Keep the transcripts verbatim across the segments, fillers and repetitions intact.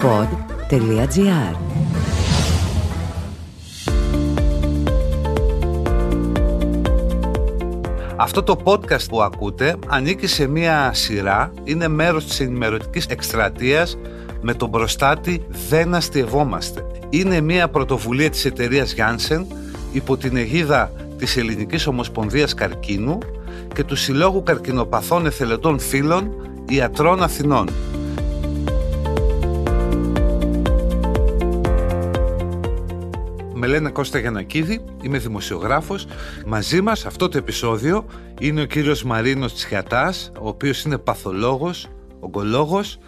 ποντ τελεία τζι άρ. Αυτό το podcast που ακούτε ανήκει σε μία σειρά, είναι μέρος της ενημερωτικής εκστρατείας «Με τον προστάτη δεν αστειευόμαστε». Είναι μία πρωτοβουλία της εταιρείας Janssen υπό την αιγίδα της Ελληνικής Ομοσπονδίας Καρκίνου και του Συλλόγου Καρκινοπαθών Εθελοντών Φίλων Ιατρών Αθηνών. Με λένε Κώστα Γιαννακίδη, είμαι δημοσιογράφος. Μαζί μας αυτό το επεισόδιο είναι ο κύριος Μαρίνος Τσιατάς, ο οποίος είναι παθολόγος, ογκολόγος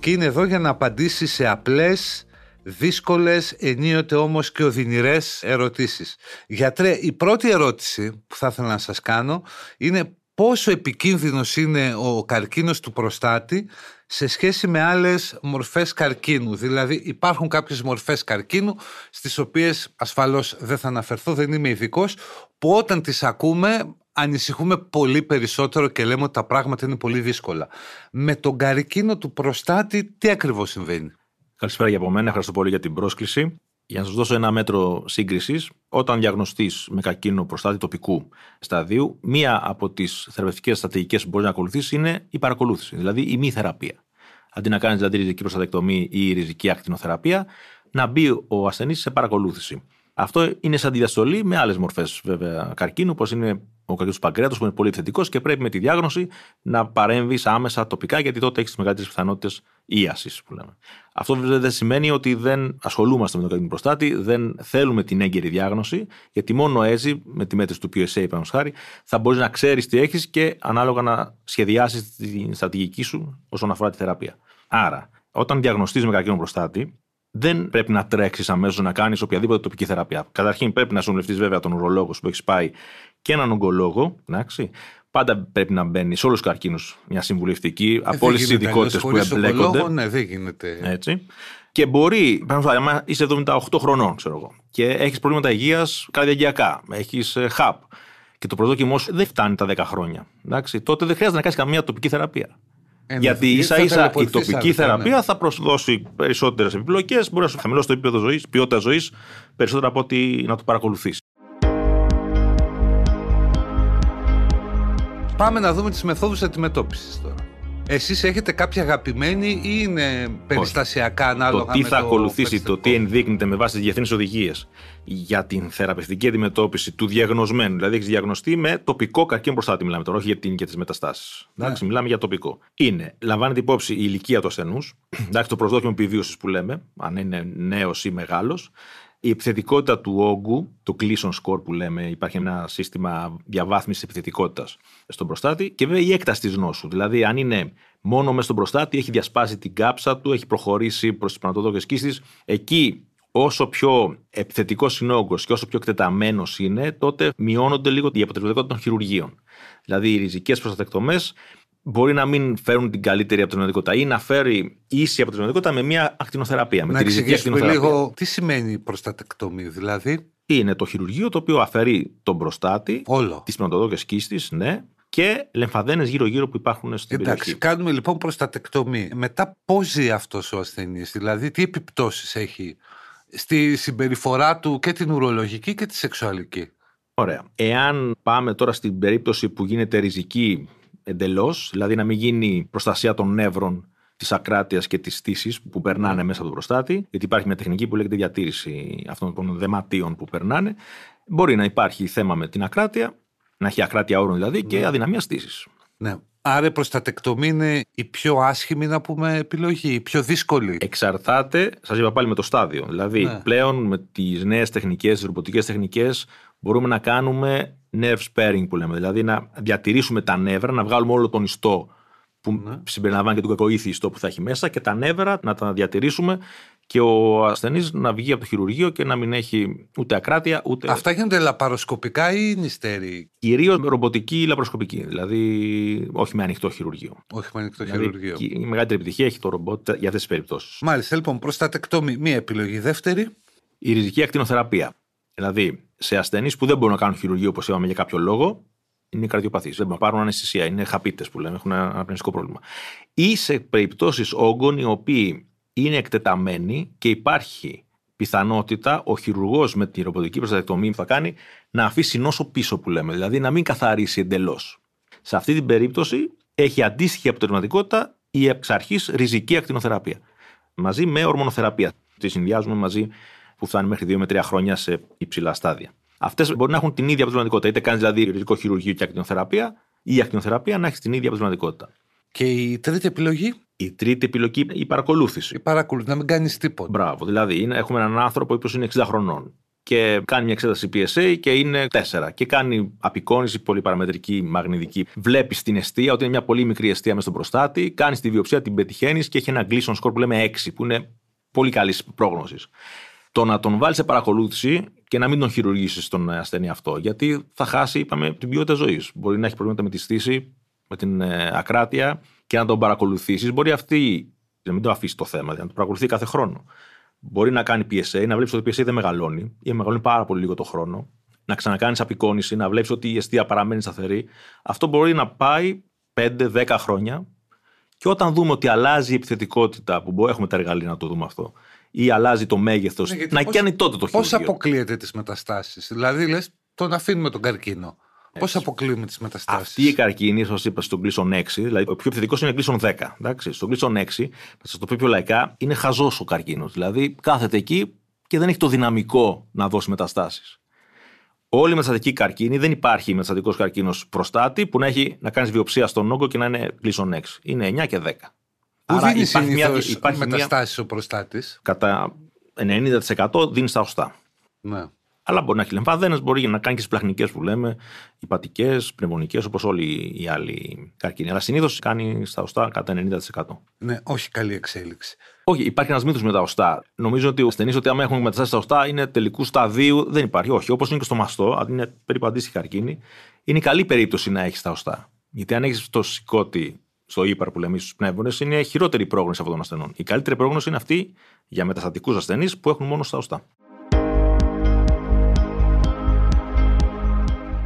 και είναι εδώ για να απαντήσει σε απλές, δύσκολες, ενίοτε όμως και οδυνηρές ερωτήσεις. Γιατρέ, η πρώτη ερώτηση που θα ήθελα να σας κάνω είναι πόσο επικίνδυνος είναι ο καρκίνος του προστάτη σε σχέση με άλλες μορφές καρκίνου. Δηλαδή υπάρχουν κάποιες μορφές καρκίνου στις οποίες ασφαλώς δεν θα αναφερθώ, δεν είμαι ειδικός, που όταν τις ακούμε ανησυχούμε πολύ περισσότερο και λέμε ότι τα πράγματα είναι πολύ δύσκολα. Με τον καρκίνο του προστάτη τι ακριβώς συμβαίνει? Καλησπέρα για από μένα, ευχαριστώ πολύ για την πρόσκληση. Για να σας δώσω ένα μέτρο σύγκρισης, όταν διαγνωστείς με καρκίνο προστάτη τοπικού σταδίου, μία από τις θεραπευτικές στρατηγικές που μπορεί να ακολουθήσει είναι η παρακολούθηση, δηλαδή η μη θεραπεία. Αντί να κάνεις δηλαδή ριζική προστατεκτομή ή ριζική ακτινοθεραπεία, να μπει ο ασθενής σε παρακολούθηση. Αυτό είναι σαν τη διαστολή με άλλες μορφές βέβαια καρκίνου, όπως είναι ο καρκίνος του παγκρέατος, που είναι πολύ επιθετικός και πρέπει με τη διάγνωση να παρέμβεις άμεσα τοπικά, γιατί τότε έχεις τις μεγαλύτερες πιθανότητες ίασης, που λέμε. Αυτό βέβαια δεν σημαίνει ότι δεν ασχολούμαστε με τον καρκίνο προστάτη, δεν θέλουμε την έγκαιρη διάγνωση, γιατί μόνο έτσι, με τη μέτρηση του πι ες έι, πάνω σχάρι, θα μπορείς να ξέρεις τι έχεις και ανάλογα να σχεδιάσεις την στρατηγική σου όσον αφορά τη θεραπεία. Άρα, όταν διαγνωστείς με καρκίνο προστάτη, δεν πρέπει να τρέξεις αμέσως να κάνεις οποιαδήποτε τοπική θεραπεία. Καταρχήν πρέπει να συμβουλευτείς βέβαια τον ουρολόγο που έχεις πάει και έναν ογκολόγο. Εντάξει. Πάντα πρέπει να μπαίνει σε όλους τους καρκίνους μια συμβουλευτική ε, από όλες τις ειδικότητες που εμπλέκονται. Ναι, δεν γίνεται. Έτσι. Και μπορεί, παράδειγμα, είσαι εβδομήντα οκτώ χρονών, ξέρω εγώ, και έχεις προβλήματα υγείας καρδιαγγειακά, έχεις χαπ και το προσδόκιμό σου δεν φτάνει τα δέκα χρόνια. Εντάξει. Τότε δεν χρειάζεται να κάνεις καμία τοπική θεραπεία. Γιατί ίσα ίσα η τοπική θεραπεία θα προσδώσει περισσότερες επιπλοκές, μπορεί να σου χαμηλώσει το επίπεδο ζωής, ποιότητα ζωής, περισσότερο από ότι να το παρακολουθείς. Πάμε να δούμε τις μεθόδους αντιμετώπισης τώρα. Εσείς έχετε κάποια αγαπημένη ή είναι περιστασιακά ανάλογα με το τι θα ακολουθήσει, το τι ενδείκνεται με βάση τις διεθνείς οδηγίες για την θεραπευτική αντιμετώπιση του διαγνωσμένου? Δηλαδή, έχεις διαγνωστεί με τοπικό καρκίνο προστάτη, μιλάμε τώρα, όχι για την και τις μεταστάσεις. Ναι. Μιλάμε για τοπικό. Είναι, λαμβάνεται υπόψη η ηλικία του ασθενούς, το προσδόκιμο επιβίωσης που λέμε, αν είναι νέος ή μεγάλος, η επιθετικότητα του όγκου, το Gleason score που λέμε, υπάρχει ένα σύστημα διαβάθμισης επιθετικότητας στον προστάτη και βέβαια η έκταση της νόσου. Δηλαδή, αν είναι μόνο μέσα στον προστάτη, έχει διασπάσει την κάψα του, έχει προχωρήσει προς τις πανατοδόκες κίστης, εκεί όσο πιο επιθετικός είναι ο όγκος και όσο πιο εκτεταμένος είναι, τότε μειώνονται λίγο η αποτελεσματικότητα των χειρουργείων. Δηλαδή, οι ριζικές προστατεκτομές μπορεί να μην φέρουν την καλύτερη αποτελεσματικότητα ή να φέρει ίση αποτελεσματικότητα με μια ακτινοθεραπεία. Να εξηγήσουμε λίγο τι σημαίνει προστατεκτομή, δηλαδή. Είναι το χειρουργείο το οποίο αφαιρεί τον προστάτη, τις πνευμονοδόκες κίστης, ναι, και λεμφαδένες γύρω-γύρω που υπάρχουν στην περιοχή. Εντάξει, κάνουμε λοιπόν προστατεκτομή. Μετά πώς ζει αυτός ο ασθενής, δηλαδή τι επιπτώσεις έχει στη συμπεριφορά του και την ουρολογική και τη σεξουαλική? Ωραία. Εάν πάμε τώρα στην περίπτωση που γίνεται ριζική εντελώς, δηλαδή να μην γίνει προστασία των νεύρων της ακράτειας και της στήσης που περνάνε μέσα από τον προστάτη, γιατί υπάρχει μια τεχνική που λέγεται διατήρηση αυτών των δεματίων που περνάνε, μπορεί να υπάρχει θέμα με την ακράτεια, να έχει ακράτεια όρων δηλαδή και ναι, αδυναμία στήσης. Ναι. Άρα η προστατεκτομή είναι η πιο άσχημη, να πούμε, επιλογή, η πιο δύσκολη. Εξαρτάται, σας είπα πάλι, με το στάδιο. Δηλαδή, ναι, πλέον με τις νέες τεχνικές, τις ρομποτικές τεχνικές, μπορούμε να κάνουμε nerve sparing που λέμε. Δηλαδή, να διατηρήσουμε τα νεύρα, να βγάλουμε όλο τον ιστό που ναι, συμπεριλαμβάνει και τον κακοήθη ιστό που θα έχει μέσα και τα νεύρα να τα διατηρήσουμε και ο ασθενής να βγει από το χειρουργείο και να μην έχει ούτε ακράτεια ούτε. Αυτά γίνονται λαπαροσκοπικά ή νηστέρι? Κυρίως ρομποτική ή λαπαροσκοπική. Δηλαδή, όχι με ανοιχτό χειρουργείο. Όχι με ανοιχτό δηλαδή, χειρουργείο. Η μεγαλύτερη επιτυχία έχει το ρομπότ για αυτές τις περιπτώσεις. Μάλιστα, λοιπόν, προστατεκτόμη μία επιλογή. Δεύτερη, η ριζική ακτινοθεραπεία. Δηλαδή, σε ασθενείς που δεν μπορούν να κάνουν χειρουργείο, όπως είπαμε, για κάποιο λόγο, είναι καρδιοπαθείς, δεν μπορούν να πάρουν αναισθησία, είναι χαπίτες που λέμε, έχουν ένα αναπνευστικό πρόβλημα. Ή σε περιπτώσεις όγκων οι οποίοι είναι εκτεταμένη και υπάρχει πιθανότητα ο χειρουργός με την ρομποτική προστατεκτομή που θα κάνει να αφήσει νόσο πίσω, που λέμε, δηλαδή να μην καθαρίσει εντελώς. Σε αυτή την περίπτωση έχει αντίστοιχη αποτελεσματικότητα η εξ αρχής ριζική ακτινοθεραπεία μαζί με ορμονοθεραπεία. Τη συνδυάζουμε μαζί, που φτάνει μέχρι δύο με τρία χρόνια σε υψηλά στάδια. Αυτές μπορεί να έχουν την ίδια αποτελεσματικότητα. Είτε κάνει δηλαδή ριζικό χειρουργείο και ακτινοθεραπεία, ή η ακτινοθεραπεία να έχει την ίδια αποτελεσματικότητα. Και η τρίτη επιλογή. Η τρίτη επιλογή, η παρακολούθηση. Η παρακολούθηση, να μην κάνει τίποτα. Μπράβο. Δηλαδή, έχουμε έναν άνθρωπο που είναι εξήντα χρονών και κάνει μια εξέταση πι ες έι και είναι τέσσερα. Και κάνει απεικόνηση πολυπαραμετρική μαγνητική. Βλέπει την αιστεία, ότι είναι μια πολύ μικρή αιστεία μες στον προστάτη. Κάνει τη βιοψία, την πετυχαίνει και έχει ένα Gleason score που λέμε έξι, που είναι πολύ καλή πρόγνωση. Το να τον βάλει σε παρακολούθηση και να μην τον χειρουργήσει τον ασθενή αυτό, γιατί θα χάσει, είπαμε, την ποιότητα ζωή. Μπορεί να έχει προβλήματα με τη στήση, με την ακράτεια. Και να τον παρακολουθήσει, μπορεί αυτή να μην το αφήσει το θέμα, δηλαδή να το παρακολουθεί κάθε χρόνο. Μπορεί να κάνει πι ες έι, να βλέπει ότι το πι ες έι δεν μεγαλώνει ή μεγαλώνει πάρα πολύ λίγο το χρόνο. Να ξανακάνει απεικόνηση, να βλέπει ότι η αιστεία παραμένει σταθερή. Αυτό μπορεί να πάει πέντε δέκα χρόνια. Και όταν δούμε ότι αλλάζει η επιθετικότητα, που έχουμε τα εργαλεία να το δούμε αυτό, ή αλλάζει το μέγεθος, ναι, να πώς, κάνει τότε το χειρουργείο. Πώς αποκλείεται τις μεταστάσεις, δηλαδή λες, τον αφήνουμε τον καρκίνο. Πώς αποκλείουμε τις μεταστάσεις. Αυτή η καρκίνη, όπως είπα, στον Gleason έξι, δηλαδή ο πιο επιθετικός είναι ο Gleason δέκα. Εντάξει. Στον Gleason έξι, να σας το πω πιο λαϊκά, είναι χαζός ο καρκίνος. Δηλαδή κάθεται εκεί και δεν έχει το δυναμικό να δώσει μεταστάσεις. Όλοι οι μεταστατικοί καρκίνοι, δεν υπάρχει μεταστατικός καρκίνος προστάτη που να, έχει, να κάνεις βιοψία στον όγκο και να είναι Gleason έξι. Είναι εννιά και δέκα. Πού δίνει συνήθως μεταστάσεις μια... ο προστάτης. Κατά ενενήντα τοις εκατό δίνει στα οστά. Ναι. Αλλά μπορεί να έχει λεμφαδένες, μπορεί να κάνει και τις πλαχνικές που λέμε, υπατικές, πνευμονικές, όπως όλοι οι άλλοι καρκίνοι. Αλλά συνήθως κάνει στα οστά κατά ενενήντα τοις εκατό. Ναι, όχι καλή εξέλιξη. Όχι, υπάρχει ένας μύθος με τα οστά. Νομίζω ότι οι ασθενείς ότι άμα έχουν μεταστάσεις στα οστά είναι τελικού σταδίου. Δεν υπάρχει. Όχι, όπως είναι και στο μαστό, είναι περίπου αντίστοιχη καρκίνη. Είναι η καλή περίπτωση να έχει στα οστά. Γιατί αν έχει το σηκώτη στο ύπαρ που λέμε στους πνεύμονες, είναι χειρότερη πρόγνωση αυτών των ασθενών. Η καλύτερη πρόγνωση είναι αυτή για μεταστατικούς ασθενείς που έχουν μόνο στα οστά.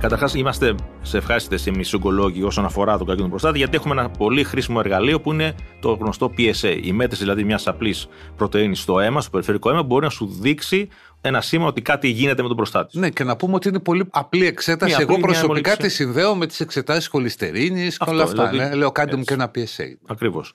Καταρχάς, είμαστε σε ευχάριστες εμείς ογκολόγοι όσον αφορά τον καρκίνο του προστάτη, γιατί έχουμε ένα πολύ χρήσιμο εργαλείο που είναι το γνωστό πι ες έι. Η μέτρηση δηλαδή μιας απλής πρωτεΐνης στο αίμα, στο περιφερικό αίμα, μπορεί να σου δείξει ένα σήμα ότι κάτι γίνεται με τον προστάτη. Ναι, και να πούμε ότι είναι πολύ απλή εξέταση. Μια Εγώ απλή, προσωπικά τη συνδέω με τις εξετάσεις χολυστερίνης και όλα αυτά. Δηλαδή, ναι. Λέω, κάντε έτσι μου και ένα πι ες έι. Ακριβώς.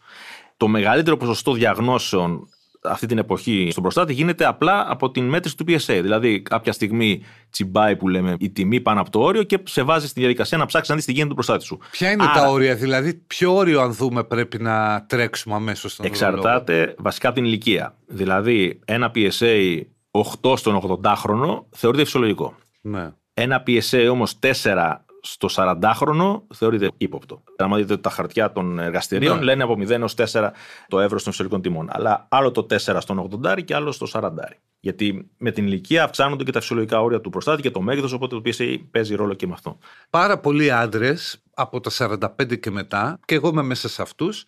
Το μεγαλύτερο ποσοστό διαγνώσεων αυτή την εποχή στον προστάτη γίνεται απλά από την μέτρηση του πι ες έι. Δηλαδή, κάποια στιγμή τσιμπάει που λέμε η τιμή πάνω από το όριο και σε βάζει στη διαδικασία να ψάξει να δει τι γίνεται του προστάτη σου. Ποια είναι Άρα... τα όρια, δηλαδή, ποιο όριο, αν δούμε, πρέπει να τρέξουμε αμέσως στον προστάτη. Εξαρτάται βασικά από την ηλικία. Δηλαδή, ένα πι ες έι οκτώ στον ογδοντάχρονο θεωρείται φυσιολογικό. Ναι. Ένα πι ες έι όμως τέσσερα στο σαραντάχρονο θεωρείται ύποπτο. Αν δείτε τα χαρτιά των εργαστηρίων, ναι, λένε από μηδέν έως τέσσερα το εύρος των φυσιολογικών τιμών. Αλλά άλλο το τέσσερα στον ογδόντα και άλλο στο σαράντα. Γιατί με την ηλικία αυξάνονται και τα φυσιολογικά όρια του προστάτη και το μέγεθος, οπότε το πι ες έι παίζει ρόλο και με αυτό. Πάρα πολλοί άντρες από τα σαράντα πέντε και μετά, και εγώ είμαι μέσα σε αυτούς,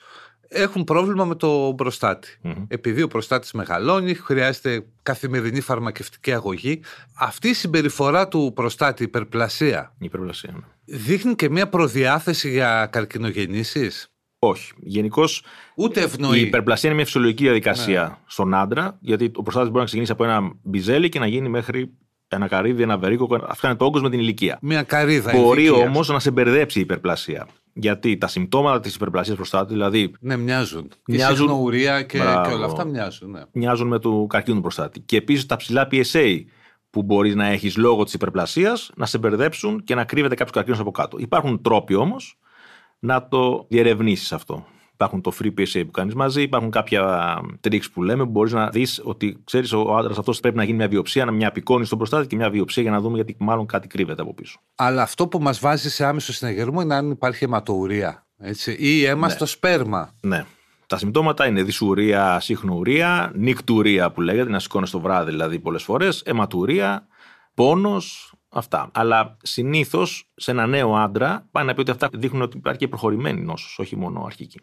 έχουν πρόβλημα με το προστάτη. Mm-hmm. Επειδή ο προστάτης μεγαλώνει, χρειάζεται καθημερινή φαρμακευτική αγωγή. Αυτή η συμπεριφορά του προστάτη, υπερπλασία, η υπερπλασία, ναι, δείχνει και μια προδιάθεση για καρκινογεννήσεις. Όχι. Γενικώς, ούτε ευνοεί. Η υπερπλασία είναι μια φυσιολογική διαδικασία, ναι, στον άντρα, γιατί ο προστάτης μπορεί να ξεκινήσει από ένα μπιζέλι και να γίνει μέχρι ένα καρύδι, ένα βερίκο. Αυτό είναι το όγκος με την ηλικία. Μια καρύδα. Μπορεί όμως να σε μπερδέψει η υπερπλασία. Γιατί τα συμπτώματα της υπερπλασίας προστάτη, δηλαδή. Ναι, μοιάζουν. μοιάζουν... Η συνοουρία και, και όλα αυτά μοιάζουν. Ναι. Μοιάζουν με το καρκίνο του προστάτη. Και επίσης τα ψηλά πι ες έι που μπορεί να έχεις λόγω της υπερπλασίας να σε μπερδέψουν και να κρύβεται κάποιος καρκίνος από κάτω. Υπάρχουν τρόποι όμως να το διερευνήσεις αυτό. Υπάρχουν το free πι ες έι που κάνεις μαζί, υπάρχουν κάποια tricks που λέμε που μπορείς να δεις ότι ξέρεις ο άντρας αυτός πρέπει να γίνει μια βιοψία, μια απεικόνηση στον προστάτη και μια βιοψία για να δούμε γιατί μάλλον κάτι κρύβεται από πίσω. Αλλά αυτό που μας βάζει σε άμεσο συναγερμό είναι αν υπάρχει αιματοουρία, έτσι, ή αίμα, ναι, στο σπέρμα. Ναι. Τα συμπτώματα είναι δυσουρία, συχνουρία, νικτουρία που λέγεται, να σηκώνεις το βράδυ δηλαδή πολλές φορές, αιματοουρία, πόνος. Αυτά. Αλλά συνήθως σε ένα νέο άντρα πάει να πει ότι αυτά δείχνουν ότι υπάρχει και προχωρημένη νόσος, όχι μόνο αρχική.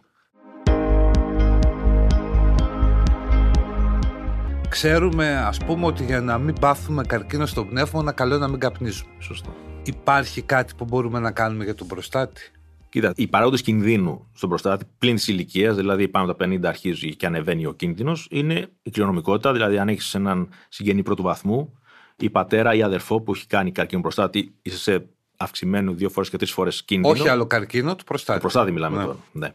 Ξέρουμε, ας πούμε, ότι για να μην πάθουμε καρκίνο στον πνεύμονα, καλό είναι να μην καπνίζουμε. Σωστό. Υπάρχει κάτι που μπορούμε να κάνουμε για τον προστάτη. Κοίτα, οι παράγοντες κινδύνου στον προστάτη πλην της ηλικίας, δηλαδή πάνω από τα πενήντα αρχίζει και ανεβαίνει ο κίνδυνος, είναι η κληρονομικότητα, δηλαδή αν έχεις έναν συγγενή πρώτου βαθμού ή πατέρα ή αδερφό που έχει κάνει καρκίνο προστάτη, είσαι σε αυξημένο δύο φορές και τρεις φορές κίνδυνο. Όχι άλλο καρκίνο, του προστάτη. Το προστάτη μιλάμε ναι. τώρα. Ναι.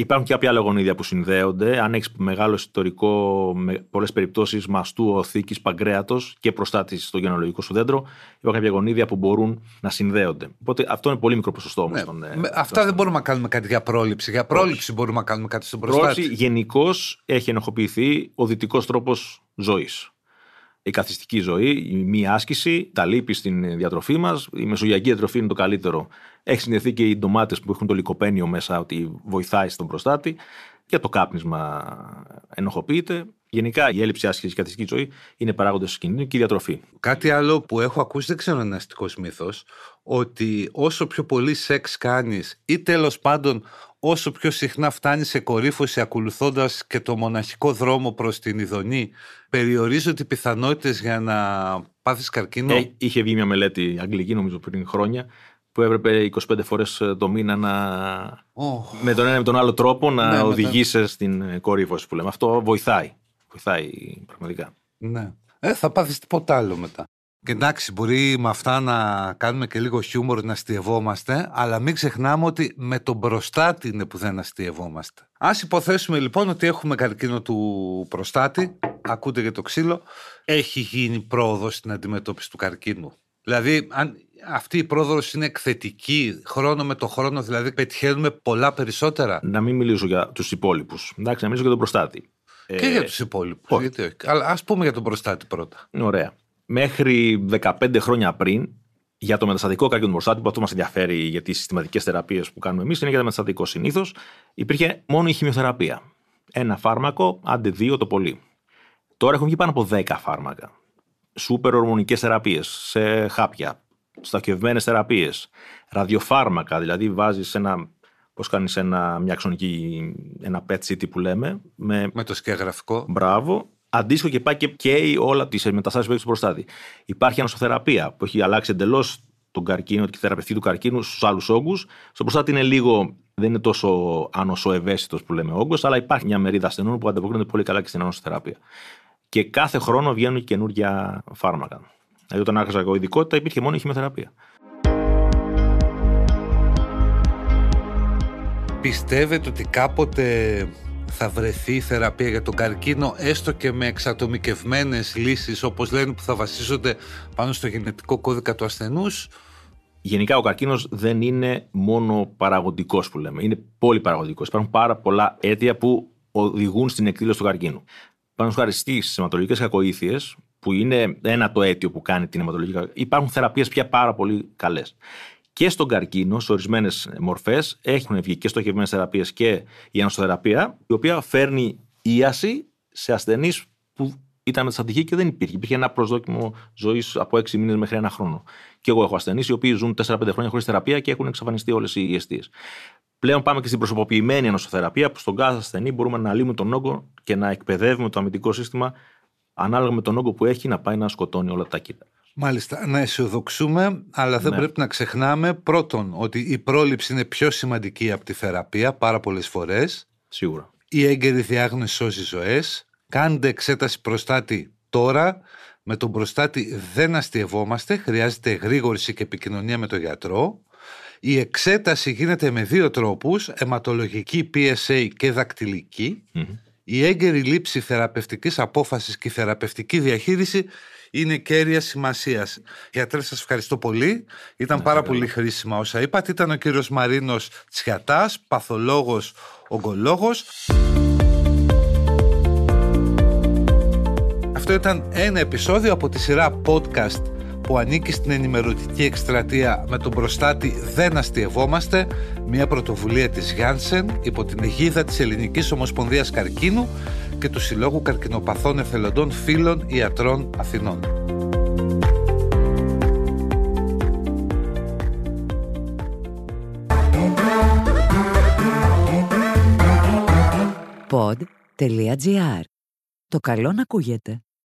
Υπάρχουν και κάποια άλλα γονίδια που συνδέονται. Αν έχεις μεγάλο ιστορικό, με πολλές περιπτώσεις μαστού, οθήκης, παγκρέατος και προστάτης στο γενεαλογικό σου δέντρο, υπάρχουν κάποια γονίδια που μπορούν να συνδέονται. Οπότε αυτό είναι πολύ μικρό ποσοστό όμως. Ναι. Τον, με, τον, αυτά τον... δεν μπορούμε να κάνουμε κάτι για πρόληψη. Για πρόληψη όχι. μπορούμε να κάνουμε κάτι στην προστάτη. Πρόληψη γενικώς έχει ενοχοποιηθεί ο δυτικός τρόπος ζωής. Η καθιστική ζωή, η μη άσκηση, τα λίπη στην διατροφή μας, η μεσογειακή διατροφή είναι το καλύτερο. Έχει συνδεθεί και οι ντομάτες που έχουν το λικοπένιο μέσα, ότι βοηθάει στον προστάτη, και το κάπνισμα ενοχοποιείται. Γενικά η έλλειψη άσκησης και η καθιστική ζωή είναι παράγοντες κινδύνου και η διατροφή. Κάτι άλλο που έχω ακούσει, δεν ξέρω αν είναι αστικός μύθος, ότι όσο πιο πολύ σεξ κάνεις ή τέλος πάντων όσο πιο συχνά φτάνεις σε κορύφωση ακολουθώντας και το μοναχικό δρόμο προς την ειδονή, περιορίζονται οι πιθανότητες για να πάθεις καρκίνο. Ε, είχε βγει μια μελέτη αγγλική νομίζω πριν χρόνια που έπρεπε είκοσι πέντε φορές το μήνα να oh. με τον ένα με τον άλλο τρόπο να ναι, οδηγήσει στην κορύφωση που λέμε. Αυτό βοηθάει. Βοηθάει πραγματικά. Ναι. Ε, θα πάθεις τίποτα άλλο μετά. Και εντάξει, μπορεί με αυτά να κάνουμε και λίγο χιούμορ, να αστειευόμαστε, αλλά μην ξεχνάμε ότι με τον προστάτη είναι που δεν αστειευόμαστε. Ας υποθέσουμε λοιπόν ότι έχουμε καρκίνο του προστάτη, ακούτε για το ξύλο, έχει γίνει πρόοδος στην αντιμετώπιση του καρκίνου. Δηλαδή, αν αυτή η πρόοδος είναι εκθετική, χρόνο με το χρόνο, δηλαδή πετυχαίνουμε πολλά περισσότερα. Να μην μιλήσω για τους υπόλοιπους, εντάξει, να μιλήσω για τον προστάτη. Και ε... για τους υπόλοιπους. Γιατί όχι. Αλλά ας πούμε για τον προστάτη πρώτα. Ωραία. Μέχρι δεκαπέντε χρόνια πριν, για το μεταστατικό καρκίνο του προστάτη, που αυτό μας ενδιαφέρει γιατί οι συστηματικές θεραπείες που κάνουμε εμείς είναι για το μεταστατικό συνήθως, υπήρχε μόνο η χημειοθεραπεία. Ένα φάρμακο, άντε δύο το πολύ. Τώρα έχουν βγει πάνω από δέκα φάρμακα. Σούπερ ορμονικές θεραπείες, σε χάπια, στοχευμένες θεραπείες, ραδιοφάρμακα, δηλαδή βάζεις ένα. Πώς κάνεις ένα, μια αξονική, ένα πι ι σι που λέμε. Με, με το σκιαγραφικό. Μπράβο. Αντίστοιχο και πάει και καίει όλα τις μεταστάσεις που έχει στο προστάτη. Υπάρχει ανοσοθεραπεία που έχει αλλάξει εντελώς τον καρκίνο και τη θεραπευτική του καρκίνου στους άλλους όγκους. Στο προστάτη είναι λίγο, δεν είναι τόσο ανοσοευαίσθητος που λέμε όγκος, αλλά υπάρχει μια μερίδα ασθενών που ανταποκρίνονται πολύ καλά και στην ανοσοθεραπεία. Και κάθε χρόνο βγαίνουν καινούργια φάρμακα. Δηλαδή, όταν άρχισα εγώ ειδικότητα, υπήρχε μόνο η χημειοθεραπεία. Πιστεύετε ότι κάποτε θα βρεθεί η θεραπεία για τον καρκίνο, έστω και με εξατομικευμένες λύσεις, όπως λένε, που θα βασίζονται πάνω στο γενετικό κώδικα του ασθενούς? Γενικά ο καρκίνος δεν είναι μόνο παραγοντικός που λέμε, είναι πολυπαραγοντικός. Υπάρχουν πάρα πολλά αίτια που οδηγούν στην εκδήλωση του καρκίνου. Πάνω χάρη στις αιματολογικές κακοήθειες, που είναι ένα το αίτιο που κάνει την αιματολογική κακοήθεια, υπάρχουν θεραπείες πια πάρα πολύ καλές. Και στον καρκίνο, σε ορισμένες μορφές, έχουν βγει και στοχευμένες θεραπείες και η ανοσοθεραπεία, η οποία φέρνει ίαση σε ασθενείς που ήταν μεταστατικοί και δεν υπήρχε. Υπήρχε ένα προσδόκιμο ζωής από έξι μήνες μέχρι ένα χρόνο. Και εγώ έχω ασθενείς οι οποίοι ζουν τέσσερα πέντε χρόνια χωρίς θεραπεία και έχουν εξαφανιστεί όλες οι αιστείες. Πλέον πάμε και στην προσωποποιημένη ανοσοθεραπεία, που στον κάθε ασθενή μπορούμε να λύνουμε τον όγκο και να εκπαιδεύουμε το αμυντικό σύστημα ανάλογα με τον όγκο που έχει να πάει να σκοτώνει όλα τα κύτταρα. Μάλιστα, να αισιοδοξούμε, αλλά δεν ναι. πρέπει να ξεχνάμε πρώτον ότι η πρόληψη είναι πιο σημαντική από τη θεραπεία πάρα πολλές φορές. Σίγουρα. Η έγκαιρη διάγνωση σώζει ζωές. Κάντε εξέταση προστάτη τώρα. Με τον προστάτη δεν αστειευόμαστε. Χρειάζεται εγρήγορση και επικοινωνία με τον γιατρό. Η εξέταση γίνεται με δύο τρόπους, αιματολογική, πι ες έι και δακτυλική. Mm-hmm. Η έγκαιρη λήψη θεραπευτικής απόφασης και η θεραπευτική διαχείριση είναι κέρια σημασίας. Γιατρέ, σας ευχαριστώ πολύ. Ήταν ναι, πάρα πολύ χρήσιμα όσα είπατε. Ήταν ο κύριος Μαρίνος Τσιατάς, παθολόγος, ογκολόγος. Αυτό ήταν ένα επεισόδιο από τη σειρά podcast που ανήκει στην ενημερωτική εκστρατεία «Με τον προστάτη δεν αστειευόμαστε», μια πρωτοβουλία της Janssen υπό την αιγίδα της Ελληνικής Ομοσπονδίας Καρκίνου και του Συλλόγου Καρκινοπαθών Εθελοντών Φίλων Ιατρών Αθηνών. Pod.gr. Το καλό να ακούγεται.